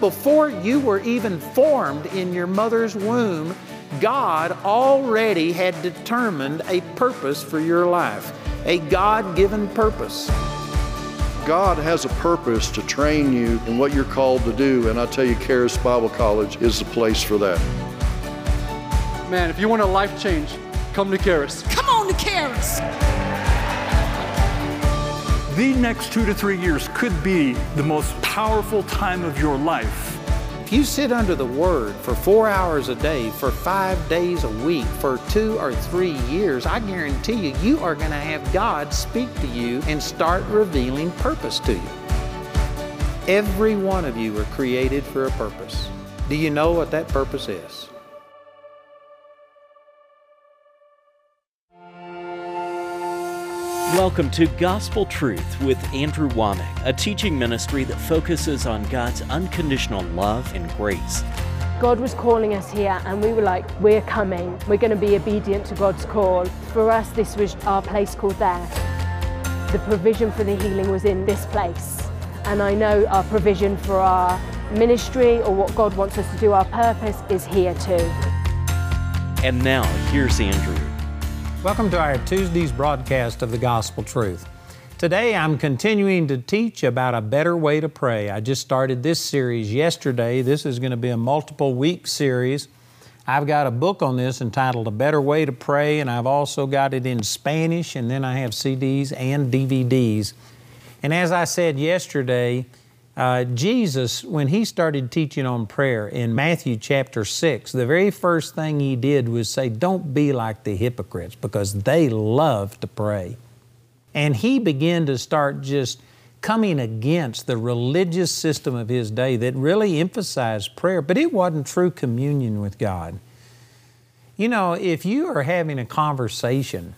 before you were even formed in your mother's womb, God already had determined a purpose for your life, a God-given purpose. God has a purpose to train you in what you're called to do, and I tell you, Charis Bible College is the place for that. Man, if you want a life change, come to Charis. Come on to Charis! The next 2 to 3 years could be the most powerful time of your life. If you sit under the Word for 4 hours a day, for 5 days a week, for 2 or 3 years, I guarantee you, you are going to have God speak to you and start revealing purpose to you. Every one of you were created for a purpose. Do you know what that purpose is? Welcome to Gospel Truth with Andrew Wommack, a teaching ministry that focuses on God's unconditional love and grace. God was calling us here and we were like, we're coming. We're going to be obedient to God's call. For us, this was our place called there. The provision for the healing was in this place. And I know our provision for our ministry or what God wants us to do, our purpose, is here too. And now, here's Andrew. Welcome to our Tuesday's broadcast of the Gospel Truth. Today I'm continuing to teach about a better way to pray. I just started this series yesterday. This is going to be a multiple week series. I've got a book on this entitled A Better Way to Pray, and I've also got it in Spanish, and then I have CDs and DVDs. And as I said yesterday, Jesus, when He started teaching on prayer in Matthew chapter 6, the very first thing He did was say, don't be like the hypocrites because they love to pray. And He began to start just coming against the religious system of His day that really emphasized prayer, but it wasn't true communion with God. You know, if you are having a conversation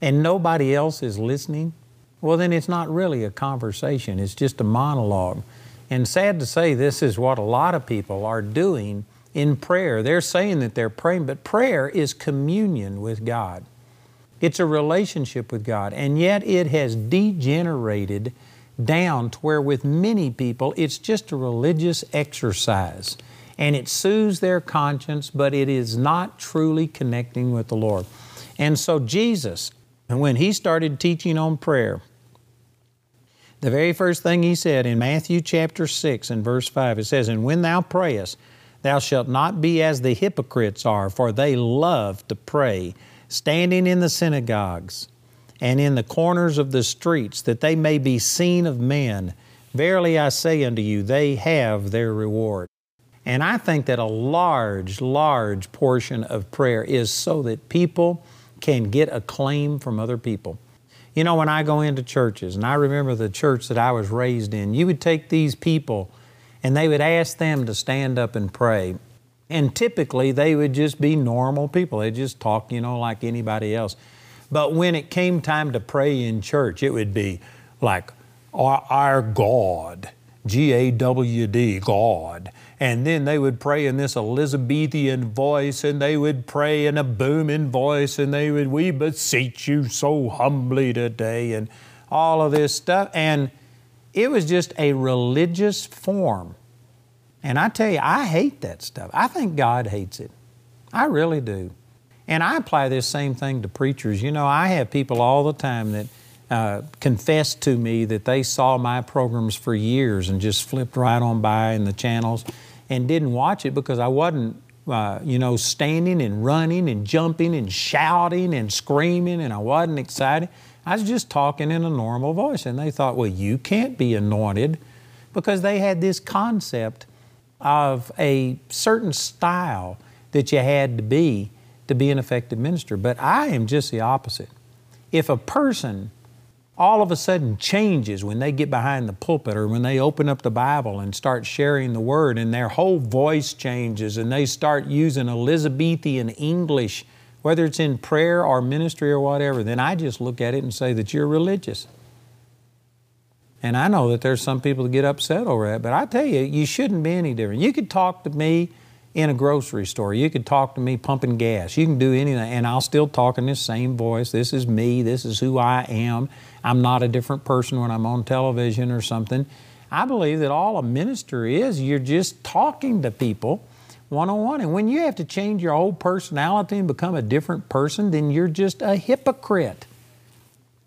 and nobody else is listening, well, then it's not really a conversation. It's just a monologue. And sad to say, this is what a lot of people are doing in prayer. They're saying that they're praying, but prayer is communion with God. It's a relationship with God. And yet it has degenerated down to where with many people, it's just a religious exercise. And it soothes their conscience, but it is not truly connecting with the Lord. And so Jesus, when He started teaching on prayer, the very first thing He said in Matthew chapter 6 and verse 5, it says, and when thou prayest, thou shalt not be as the hypocrites are, for they love to pray, standing in the synagogues and in the corners of the streets, that they may be seen of men. Verily I say unto you, they have their reward. And I think that a large portion of prayer is so that people can get acclaim from other people. You know, when I go into churches, and I remember the church that I was raised in, you would take these people and they would ask them to stand up and pray. And typically they would just be normal people. They'd just talk, you know, like anybody else. But when it came time to pray in church, it would be like, our God, G-A-W-D, God. And then they would pray in this Elizabethan voice, and they would pray in a booming voice, and they would, we beseech you so humbly today, and all of this stuff. And it was just a religious form. And I tell you, I hate that stuff. I think God hates it. I really do. And I apply this same thing to preachers. You know, I have people all the time that confess to me that they saw my programs for years and just flipped right on by in the channels and didn't watch it because I wasn't, you know, standing and running and jumping and shouting and screaming, and I wasn't excited. I was just talking in a normal voice, and they thought, well, you can't be anointed, because they had this concept of a certain style that you had to be an effective minister. But I am just the opposite. If a person all of a sudden changes when they get behind the pulpit or when they open up the Bible and start sharing the Word, and their whole voice changes and they start using Elizabethan English, whether it's in prayer or ministry or whatever, then I just look at it and say that you're religious. And I know that there's some people that get upset over that, but I tell you, you shouldn't be any different. You could talk to me in a grocery store. You could talk to me pumping gas. You can do anything, and I'll still talk in this same voice. This is me. This is who I am. I'm not a different person when I'm on television or something. I believe that all a minister is, you're just talking to people one-on-one. And when you have to change your whole personality and become a different person, then you're just a hypocrite.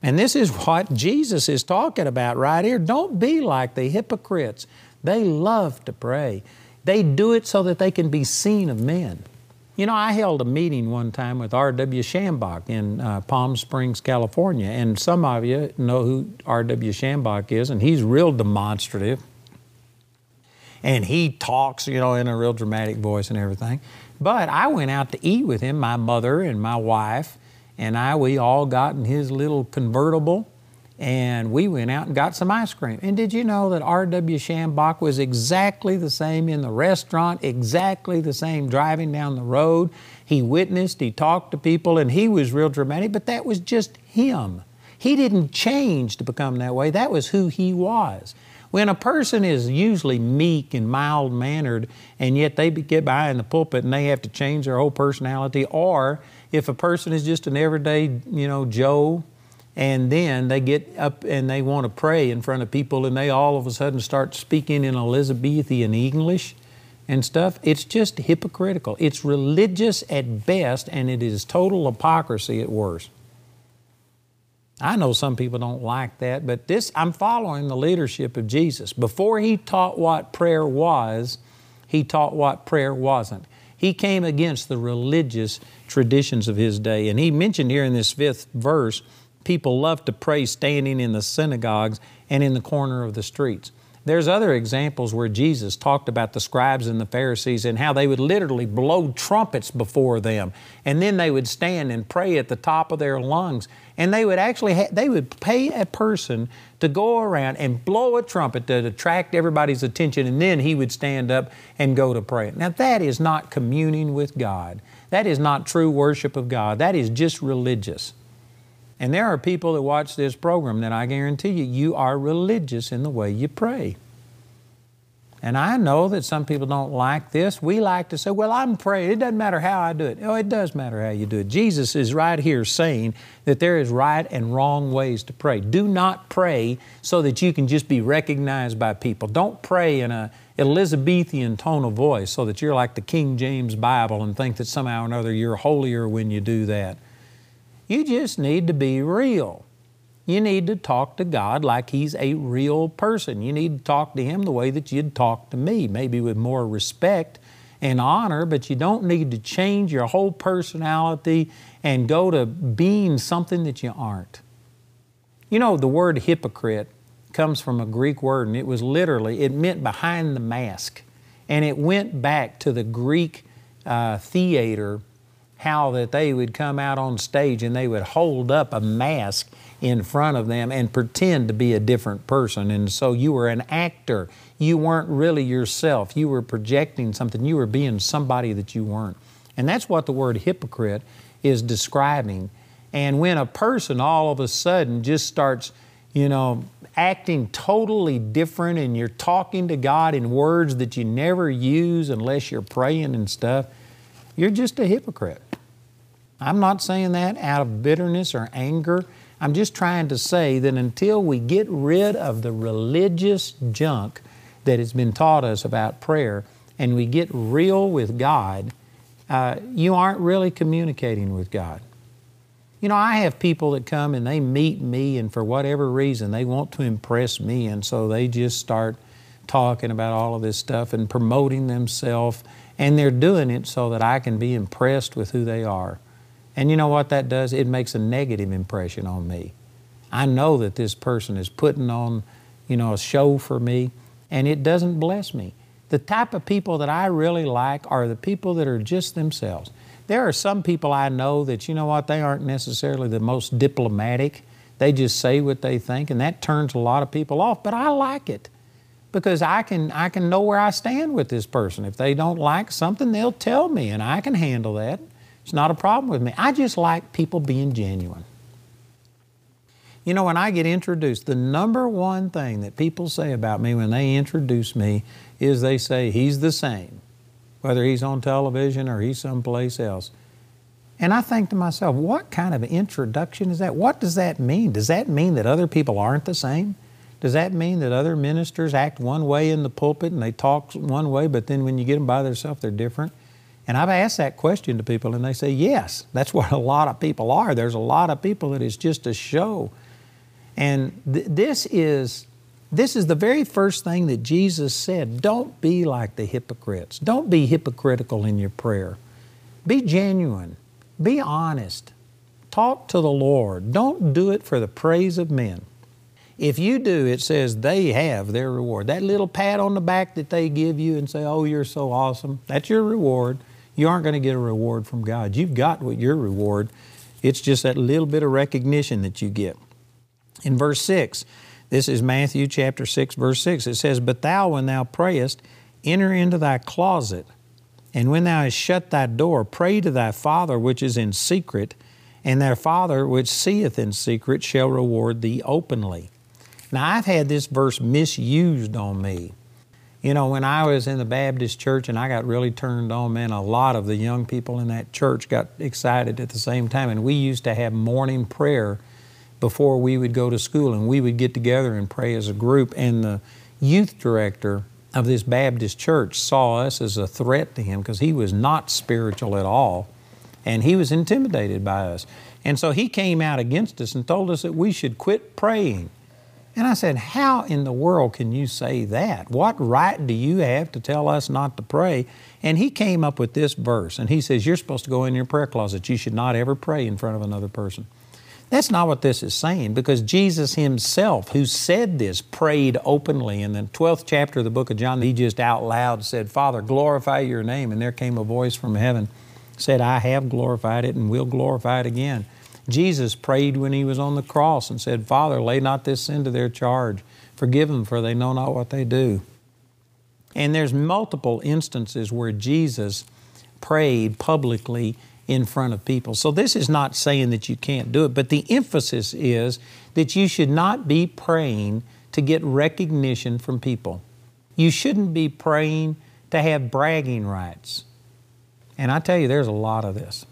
And this is what Jesus is talking about right here. Don't be like the hypocrites. They love to pray. They do it so that they can be seen of men. You know, I held a meeting one time with R.W. Schambach in Palm Springs, California. And some of you know who R.W. Schambach is, and he's real demonstrative. And he talks, you know, in a real dramatic voice and everything. But I went out to eat with him, my mother and my wife, and we all got in his little convertible, and we went out and got some ice cream. And did you know that R.W. Schambach was exactly the same in the restaurant, exactly the same driving down the road? He witnessed, he talked to people, and he was real dramatic, but that was just him. He didn't change to become that way. That was who he was. When a person is usually meek and mild-mannered, and yet they get by in the pulpit and they have to change their whole personality, or if a person is just an everyday, you know, Joe, and then they get up and they want to pray in front of people and they all of a sudden start speaking in Elizabethan English and stuff, it's just hypocritical. It's religious at best, and it is total hypocrisy at worst. I know some people don't like that, but I'm following the leadership of Jesus. Before He taught what prayer was, He taught what prayer wasn't. He came against the religious traditions of His day. And He mentioned here in this 5th verse, people love to pray standing in the synagogues and in the corner of the streets. There's other examples where Jesus talked about the scribes and the Pharisees and how they would literally blow trumpets before them. And then they would stand and pray at the top of their lungs. And they would actually, they would pay a person to go around and blow a trumpet to attract everybody's attention. And then he would stand up and go to pray. Now that is not communing with God. That is not true worship of God. That is just religious. And there are people that watch this program that I guarantee you, you are religious in the way you pray. And I know that some people don't like this. We like to say, well, I'm praying. It doesn't matter how I do it. Oh, it does matter how you do it. Jesus is right here saying that there is right and wrong ways to pray. Do not pray so that you can just be recognized by people. Don't pray in an Elizabethan tone of voice so that you're like the King James Bible and think that somehow or another you're holier when you do that. You just need to be real. You need to talk to God like He's a real person. You need to talk to Him the way that you'd talk to me, maybe with more respect and honor, but you don't need to change your whole personality and go to being something that you aren't. You know, the word hypocrite comes from a Greek word, and it was literally, it meant behind the mask. And it went back to the Greek theater, how that they would come out on stage and they would hold up a mask in front of them and pretend to be a different person. And so you were an actor. You weren't really yourself. You were projecting something. You were being somebody that you weren't. And that's what the word hypocrite is describing. And when a person all of a sudden just starts, you know, acting totally different and you're talking to God in words that you never use unless you're praying and stuff, you're just a hypocrite. I'm not saying that out of bitterness or anger. I'm just trying to say that until we get rid of the religious junk that has been taught us about prayer and we get real with God, you aren't really communicating with God. You know, I have people that come and they meet me and for whatever reason, they want to impress me, and so they just start talking about all of this stuff and promoting themselves, and they're doing it so that I can be impressed with who they are. And you know what that does? It makes a negative impression on me. I know that this person is putting on, you know, a show for me, and it doesn't bless me. The type of people that I really like are the people that are just themselves. There are some people I know that, you know what, they aren't necessarily the most diplomatic. They just say what they think, and that turns a lot of people off, but I like it. Because I can know where I stand with this person. If they don't like something, they'll tell me, and I can handle that. It's not a problem with me. I just like people being genuine. You know, when I get introduced, the number one thing that people say about me when they introduce me is they say, he's the same, whether he's on television or he's someplace else. And I think to myself, what kind of introduction is that? What does that mean? Does that mean that other people aren't the same? Does that mean that other ministers act one way in the pulpit and they talk one way, but then when you get them by themselves, they're different? And I've asked that question to people and they say, yes, that's what a lot of people are. There's a lot of people that is just a show. And this is the very first thing that Jesus said. Don't be like the hypocrites. Don't be hypocritical in your prayer. Be genuine. Be honest. Talk to the Lord. Don't do it for the praise of men. If you do, it says they have their reward. That little pat on the back that they give you and say, oh, you're so awesome, that's your reward. You aren't going to get a reward from God. You've got what your reward. It's just that little bit of recognition that you get. In verse 6, this is Matthew chapter 6, verse 6. It says, but thou, when thou prayest, enter into thy closet, and when thou hast shut thy door, pray to thy Father which is in secret, and thy Father which seeth in secret shall reward thee openly. Now, I've had this verse misused on me. You know, when I was in the Baptist church and I got really turned on, man, a lot of the young people in that church got excited at the same time. And we used to have morning prayer before we would go to school, and we would get together and pray as a group. And the youth director of this Baptist church saw us as a threat to him because he was not spiritual at all, and he was intimidated by us. And so he came out against us and told us that we should quit praying. And I said, how in the world can you say that? What right do you have to tell us not to pray? And he came up with this verse, and he says, you're supposed to go in your prayer closet. You should not ever pray in front of another person. That's not what this is saying, because Jesus himself, who said this, prayed openly. In the 12th chapter of the book of John, he just out loud said, Father, glorify your name. And there came a voice from heaven, said, I have glorified it and will glorify it again. Jesus prayed when he was on the cross and said, Father, lay not this sin to their charge. Forgive them, for they know not what they do. And there's multiple instances where Jesus prayed publicly in front of people. So this is not saying that you can't do it, but the emphasis is that you should not be praying to get recognition from people. You shouldn't be praying to have bragging rights. And I tell you, there's a lot of this.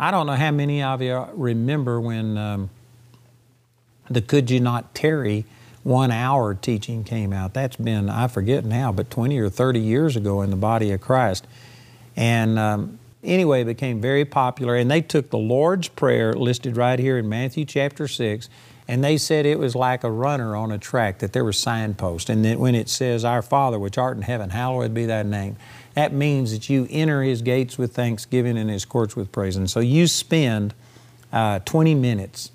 I don't know how many of you remember when the Could You Not Tarry 1 hour teaching came out. That's been, I forget now, but 20 or 30 years ago in the body of Christ. And anyway, it became very popular. And they took the Lord's Prayer listed right here in Matthew chapter 6, and they said it was like a runner on a track, that there were signposts. And that when it says, Our Father, which art in heaven, hallowed be thy name, that means that you enter His gates with thanksgiving and His courts with praise. And so you spend 20 minutes,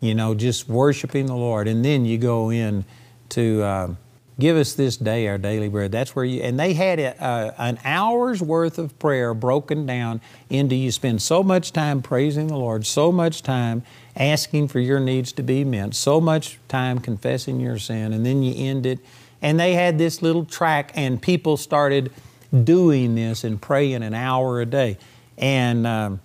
you know, just worshiping the Lord. And then you go in to give us this day our daily bread. That's where you, and they had an hour's worth of prayer broken down into you spend so much time praising the Lord, so much time asking for your needs to be met, so much time confessing your sin, and then you end it. And they had this little track, and people started doing this and praying an hour a day. And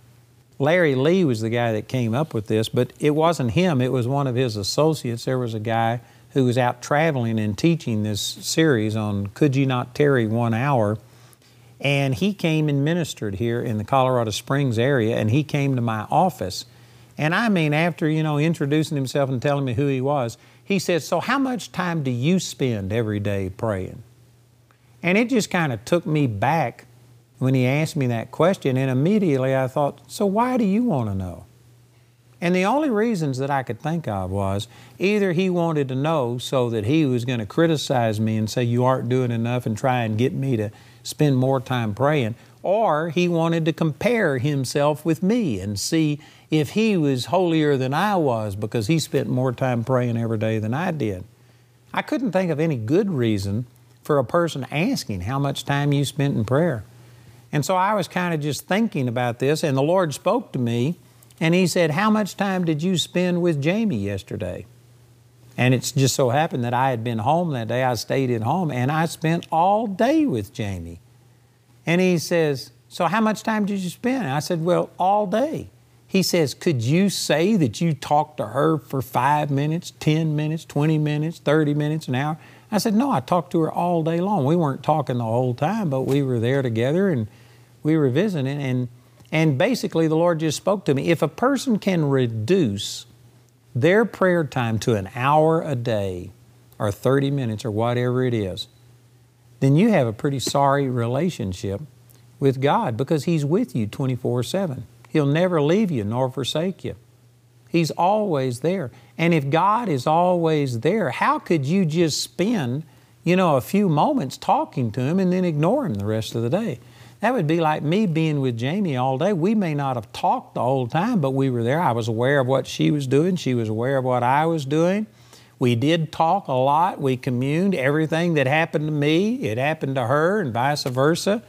Larry Lee was the guy that came up with this, but it wasn't him. It was one of his associates. There was a guy who was out traveling and teaching this series on Could You Not Tarry 1 hour. And he came and ministered here in the Colorado Springs area, and he came to my office. And I mean, after, you know, introducing himself and telling me who he was, he said, so how much time do you spend every day praying? And it just kind of took me back when he asked me that question, and immediately I thought, so why do you want to know? And the only reasons that I could think of was either he wanted to know so that he was going to criticize me and say you aren't doing enough and try and get me to spend more time praying, or he wanted to compare himself with me and see if he was holier than I was because he spent more time praying every day than I did. I couldn't think of any good reason for a person asking how much time you spent in prayer. And so I was kind of just thinking about this, and the Lord spoke to me, and He said, how much time did you spend with Jamie yesterday? And it's just so happened that I had been home that day. I stayed at home, and I spent all day with Jamie. And He says, so how much time did you spend? And I said, well, all day. He says, could you say that you talked to her for 5 minutes, 10 minutes, 20 minutes, 30 minutes, an hour? I said, no, I talked to her all day long. We weren't talking the whole time, but we were there together and we were visiting. And basically the Lord just spoke to me. If a person can reduce their prayer time to an hour a day, or 30 minutes or whatever it is, then you have a pretty sorry relationship with God, because He's with you 24/7. He'll never leave you nor forsake you. He's always there. And if God is always there, how could you just spend, you know, a few moments talking to Him and then ignore Him the rest of the day? That would be like me being with Jamie all day. We may not have talked the whole time, but we were there. I was aware of what she was doing. She was aware of what I was doing. We did talk a lot. We communed. Everything that happened to me, it happened to her, and vice versa.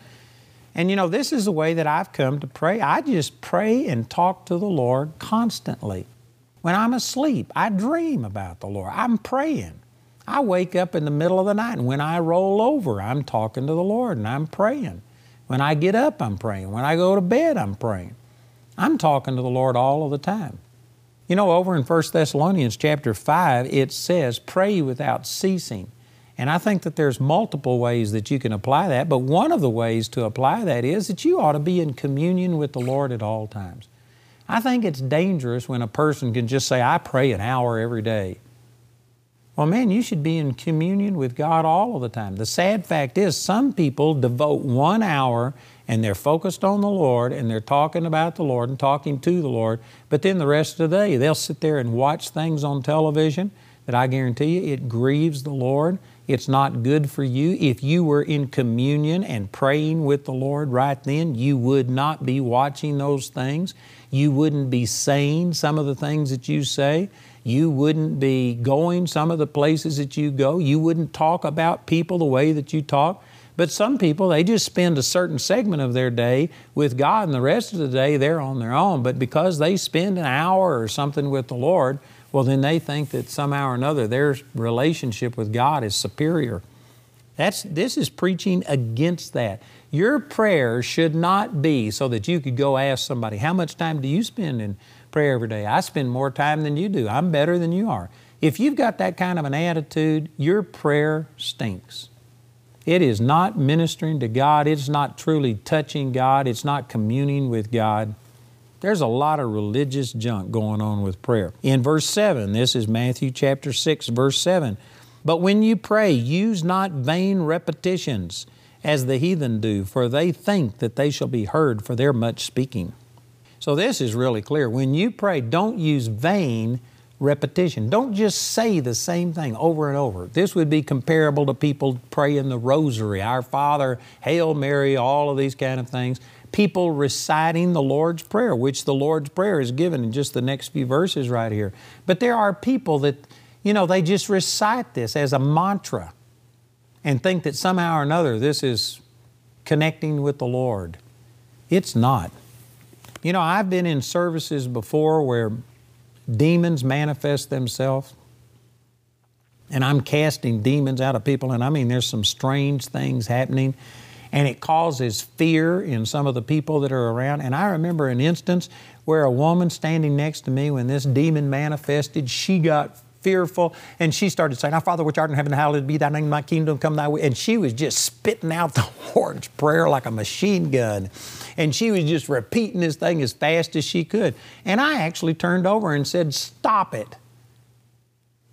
And you know, this is the way that I've come to pray. I just pray and talk to the Lord constantly. When I'm asleep, I dream about the Lord. I'm praying. I wake up in the middle of the night, and when I roll over, I'm talking to the Lord and I'm praying. When I get up, I'm praying. When I go to bed, I'm praying. I'm talking to the Lord all of the time. You know, over in 1 Thessalonians chapter 5, it says, pray without ceasing. And I think that there's multiple ways that you can apply that, but one of the ways to apply that is that you ought to be in communion with the Lord at all times. I think it's dangerous when a person can just say, I pray an hour every day. Well, man, you should be in communion with God all of the time. The sad fact is some people devote 1 hour and they're focused on the Lord and they're talking about the Lord and talking to the Lord, but then the rest of the day they'll sit there and watch things on television that I guarantee you it grieves the Lord. It's not good for you. If you were in communion and praying with the Lord right then, you would not be watching those things. You wouldn't be saying some of the things that you say. You wouldn't be going some of the places that you go. You wouldn't talk about people the way that you talk. But some people, they just spend a certain segment of their day with God, and the rest of the day they're on their own. But because they spend an hour or something with the Lord, well, then they think that somehow or another their relationship with God is superior. This is preaching against that. Your prayer should not be so that you could go ask somebody, how much time do you spend in prayer every day? I spend more time than you do. I'm better than you are. If you've got that kind of an attitude, your prayer stinks. It is not ministering to God. It's not truly touching God. It's not communing with God. There's a lot of religious junk going on with prayer. In verse 7, this is Matthew chapter 6, verse 7. But when you pray, use not vain repetitions as the heathen do, for they think that they shall be heard for their much speaking. So this is really clear. When you pray, don't use vain repetition. Don't just say the same thing over and over. This would be comparable to people praying the rosary, Our Father, Hail Mary, all of these kind of things. People reciting the Lord's Prayer, which the Lord's Prayer is given in just the next few verses right here. But there are people that, you know, they just recite this as a mantra and think that somehow or another this is connecting with the Lord. It's not. You know, I've been in services before where demons manifest themselves, and I'm casting demons out of people, and I mean, there's some strange things happening, and it causes fear in some of the people that are around. And I remember an instance where a woman standing next to me when this demon manifested, she got fearful, and she started saying, Our Father which art in heaven, hallowed be thy name, thy kingdom come thy will. And she was just spitting out the Lord's Prayer like a machine gun. And she was just repeating this thing as fast as she could. And I actually turned over and said, Stop it.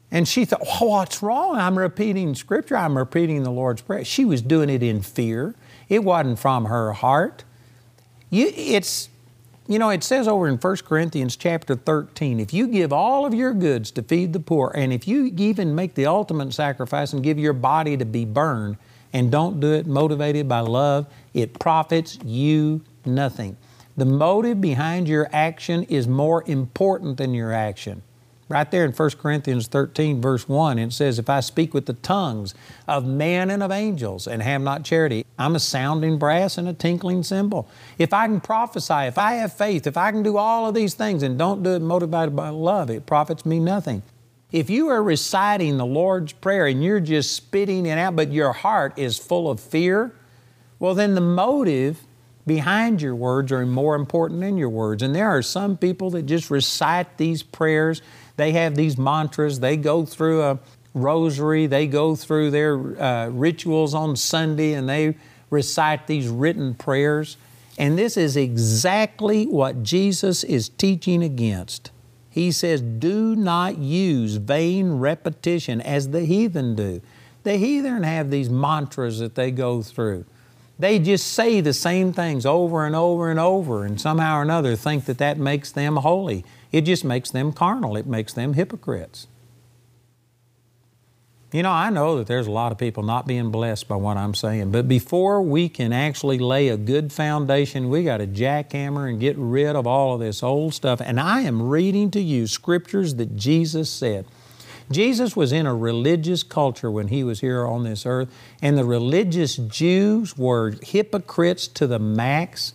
And she thought, Oh, what's wrong? I'm repeating Scripture. I'm repeating the Lord's Prayer. She was doing it in fear. It wasn't from her heart. You know, it says over in 1 Corinthians chapter 13, if you give all of your goods to feed the poor, and if you even make the ultimate sacrifice and give your body to be burned, and don't do it motivated by love, it profits you nothing. The motive behind your action is more important than your action. Right there in 1 Corinthians 13, verse 1, it says, If I speak with the tongues of men and of angels and have not charity, I'm a sounding brass and a tinkling cymbal. If I can prophesy, if I have faith, if I can do all of these things and don't do it motivated by love, it profits me nothing. If you are reciting the Lord's Prayer and you're just spitting it out, but your heart is full of fear, well, then the motive behind your words are more important than your words. And there are some people that just recite these prayers. They have these mantras. They go through a rosary. They go through their rituals on Sunday, and they recite these written prayers. And this is exactly what Jesus is teaching against. He says, do not use vain repetition as the heathen do. The heathen have these mantras that they go through. They just say the same things over and over and over, and somehow or another think that that makes them holy. It just makes them carnal. It makes them hypocrites. You know, I know that there's a lot of people not being blessed by what I'm saying, but before we can actually lay a good foundation, we got to jackhammer and get rid of all of this old stuff. And I am reading to you scriptures that Jesus said. Jesus was in a religious culture when He was here on this earth, and the religious Jews were hypocrites to the max.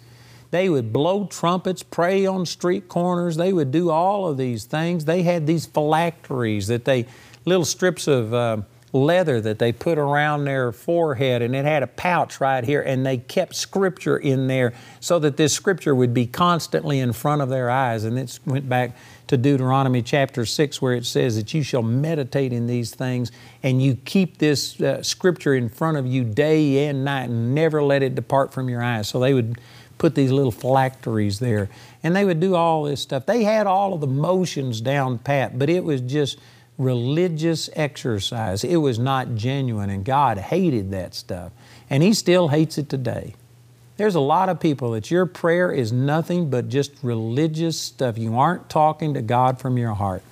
They would blow trumpets, pray on street corners. They would do all of these things. They had these phylacteries that they, little strips of leather that they put around their forehead, and it had a pouch right here, and they kept Scripture in there so that this Scripture would be constantly in front of their eyes. And it went back to Deuteronomy chapter 6 where it says that you shall meditate in these things and you keep this Scripture in front of you day and night and never let it depart from your eyes. So they would put these little phylacteries there, and they would do all this stuff. They had all of the motions down pat, but it was just religious exercise. It was not genuine, and God hated that stuff, and He still hates it today. There's a lot of people that your prayer is nothing but just religious stuff. You aren't talking to God from your heart.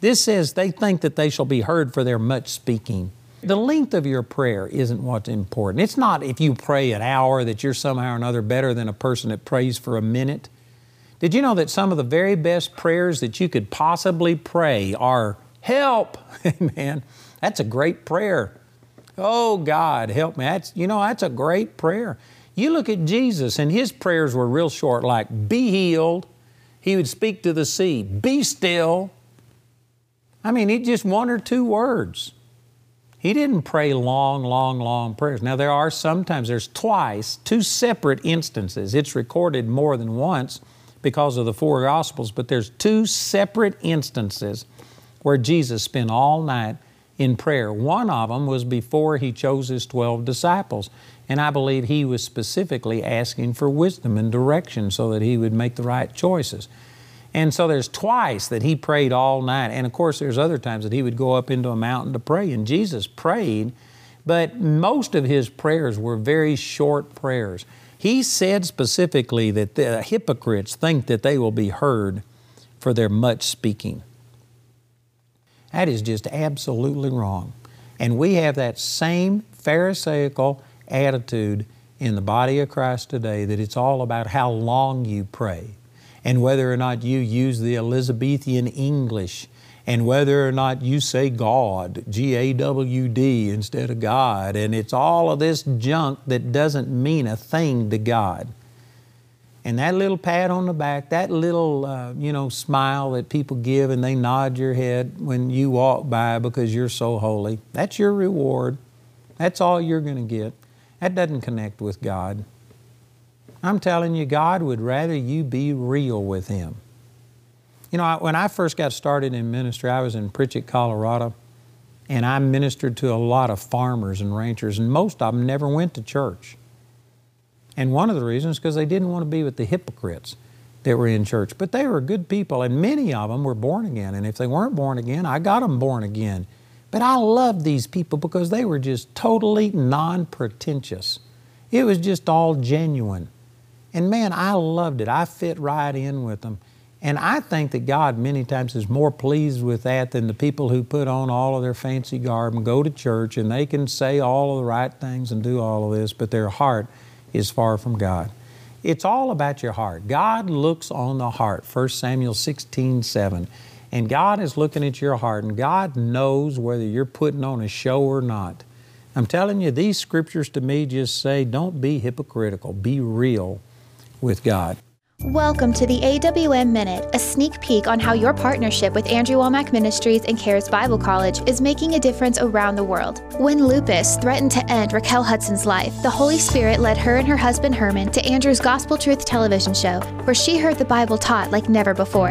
This says they think that they shall be heard for their much speaking. The length of your prayer isn't what's important. It's not if you pray an hour that you're somehow or another better than a person that prays for a minute. Did you know that some of the very best prayers that you could possibly pray are, help! Amen. That's a great prayer. Oh God, help me. That's a great prayer. You look at Jesus, and His prayers were real short, like be healed. He would speak to the sea, be still. I mean, it just one or two words. He didn't pray long prayers. Now there are sometimes, there's two separate instances. It's recorded more than once because of the four Gospels, but there's two separate instances where Jesus spent all night in prayer. One of them was before He chose His 12 disciples. And I believe He was specifically asking for wisdom and direction so that He would make the right choices. And so there's twice that He prayed all night. And of course, there's other times that He would go up into a mountain to pray. And Jesus prayed, but most of His prayers were very short prayers. He said specifically that the hypocrites think that they will be heard for their much speaking. That is just absolutely wrong. And we have that same Pharisaical attitude in the body of Christ today, that it's all about how long you pray, and whether or not you use the Elizabethan English, and whether or not you say God, G-A-W-D instead of God, and it's all of this junk that doesn't mean a thing to God. And that little pat on the back, that little, smile that people give and they nod your head when you walk by because you're so holy, that's your reward. That's all you're going to get. That doesn't connect with God. I'm telling you, God would rather you be real with Him. You know, when I first got started in ministry, I was in Pritchett, Colorado, and I ministered to a lot of farmers and ranchers, and most of them never went to church. And one of the reasons is because they didn't want to be with the hypocrites that were in church. But they were good people, and many of them were born again. And if they weren't born again, I got them born again. But I loved these people because they were just totally non-pretentious. It was just all genuine. And man, I loved it. I fit right in with them. And I think that God many times is more pleased with that than the people who put on all of their fancy garb and go to church, and they can say all of the right things and do all of this, but their heart is far from God. It's all about your heart. God looks on the heart, 1 Samuel 16:7. And God is looking at your heart, and God knows whether you're putting on a show or not. I'm telling you, these scriptures to me just say, don't be hypocritical, be real with God. Welcome to the AWM Minute, a sneak peek on how your partnership with Andrew Wommack Ministries and Charis Bible College is making a difference around the world. When lupus threatened to end Raquel Hudson's life, the Holy Spirit led her and her husband Herman to Andrew's Gospel Truth television show, where she heard the Bible taught like never before.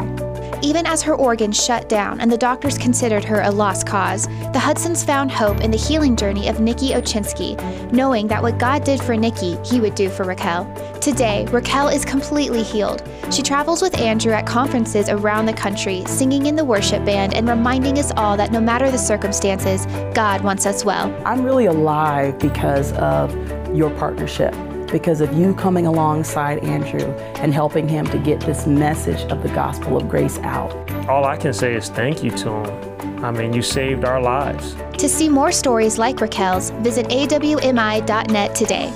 Even as her organs shut down and the doctors considered her a lost cause, the Hudsons found hope in the healing journey of Nikki Ochinski, knowing that what God did for Nikki, he would do for Raquel. Today, Raquel is completely healed. She travels with Andrew at conferences around the country, singing in the worship band and reminding us all that no matter the circumstances, God wants us well. I'm really alive because of your partnership, because of you coming alongside Andrew and helping him to get this message of the gospel of grace out. All I can say is thank you to him. I mean, you saved our lives. To see more stories like Raquel's, visit awmi.net today.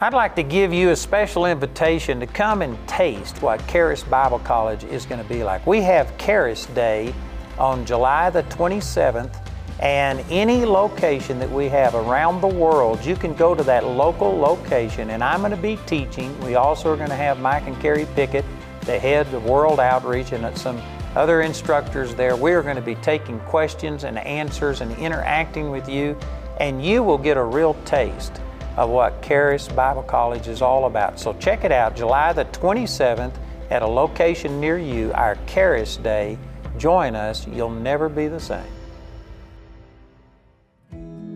I'd like to give you a special invitation to come and taste what Charis Bible College is going to be like. We have Charis Day on July the 27th. And any location that we have around the world, you can go to that local location, and I'm going to be teaching. We also are going to have Mike and Kerry Pickett, the head of World Outreach, and some other instructors there. We are going to be taking questions and answers and interacting with you, and you will get a real taste of what Charis Bible College is all about. So check it out, July the 27th at a location near you, our Charis Day. Join us. You'll never be the same.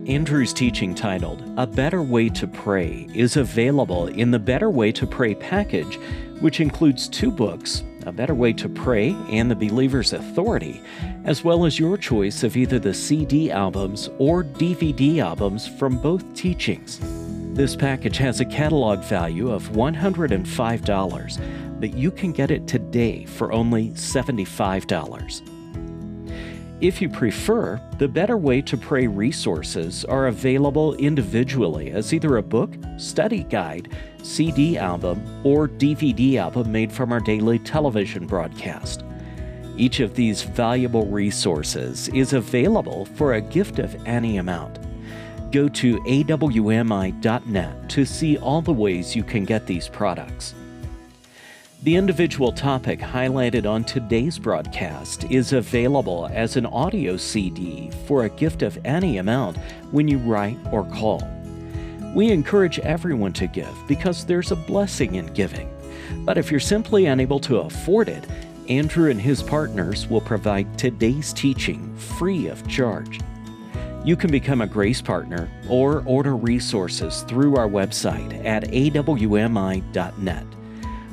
Andrew's teaching titled, A Better Way to Pray, is available in the Better Way to Pray package, which includes two books, A Better Way to Pray and The Believer's Authority, as well as your choice of either the CD albums or DVD albums from both teachings. This package has a catalog value of $105, but you can get it today for only $75. If you prefer, the Better Way to Pray resources are available individually as either a book, study guide, CD album, or DVD album made from our daily television broadcast. Each of these valuable resources is available for a gift of any amount. Go to awmi.net to see all the ways you can get these products. The individual topic highlighted on today's broadcast is available as an audio CD for a gift of any amount when you write or call. We encourage everyone to give because there's a blessing in giving. But if you're simply unable to afford it, Andrew and his partners will provide today's teaching free of charge. You can become a Grace Partner or order resources through our website at awmi.net.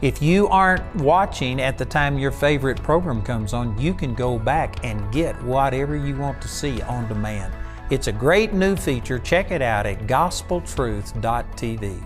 If you aren't watching at the time your favorite program comes on, you can go back and get whatever you want to see on demand. It's a great new feature. Check it out at gospeltruth.tv.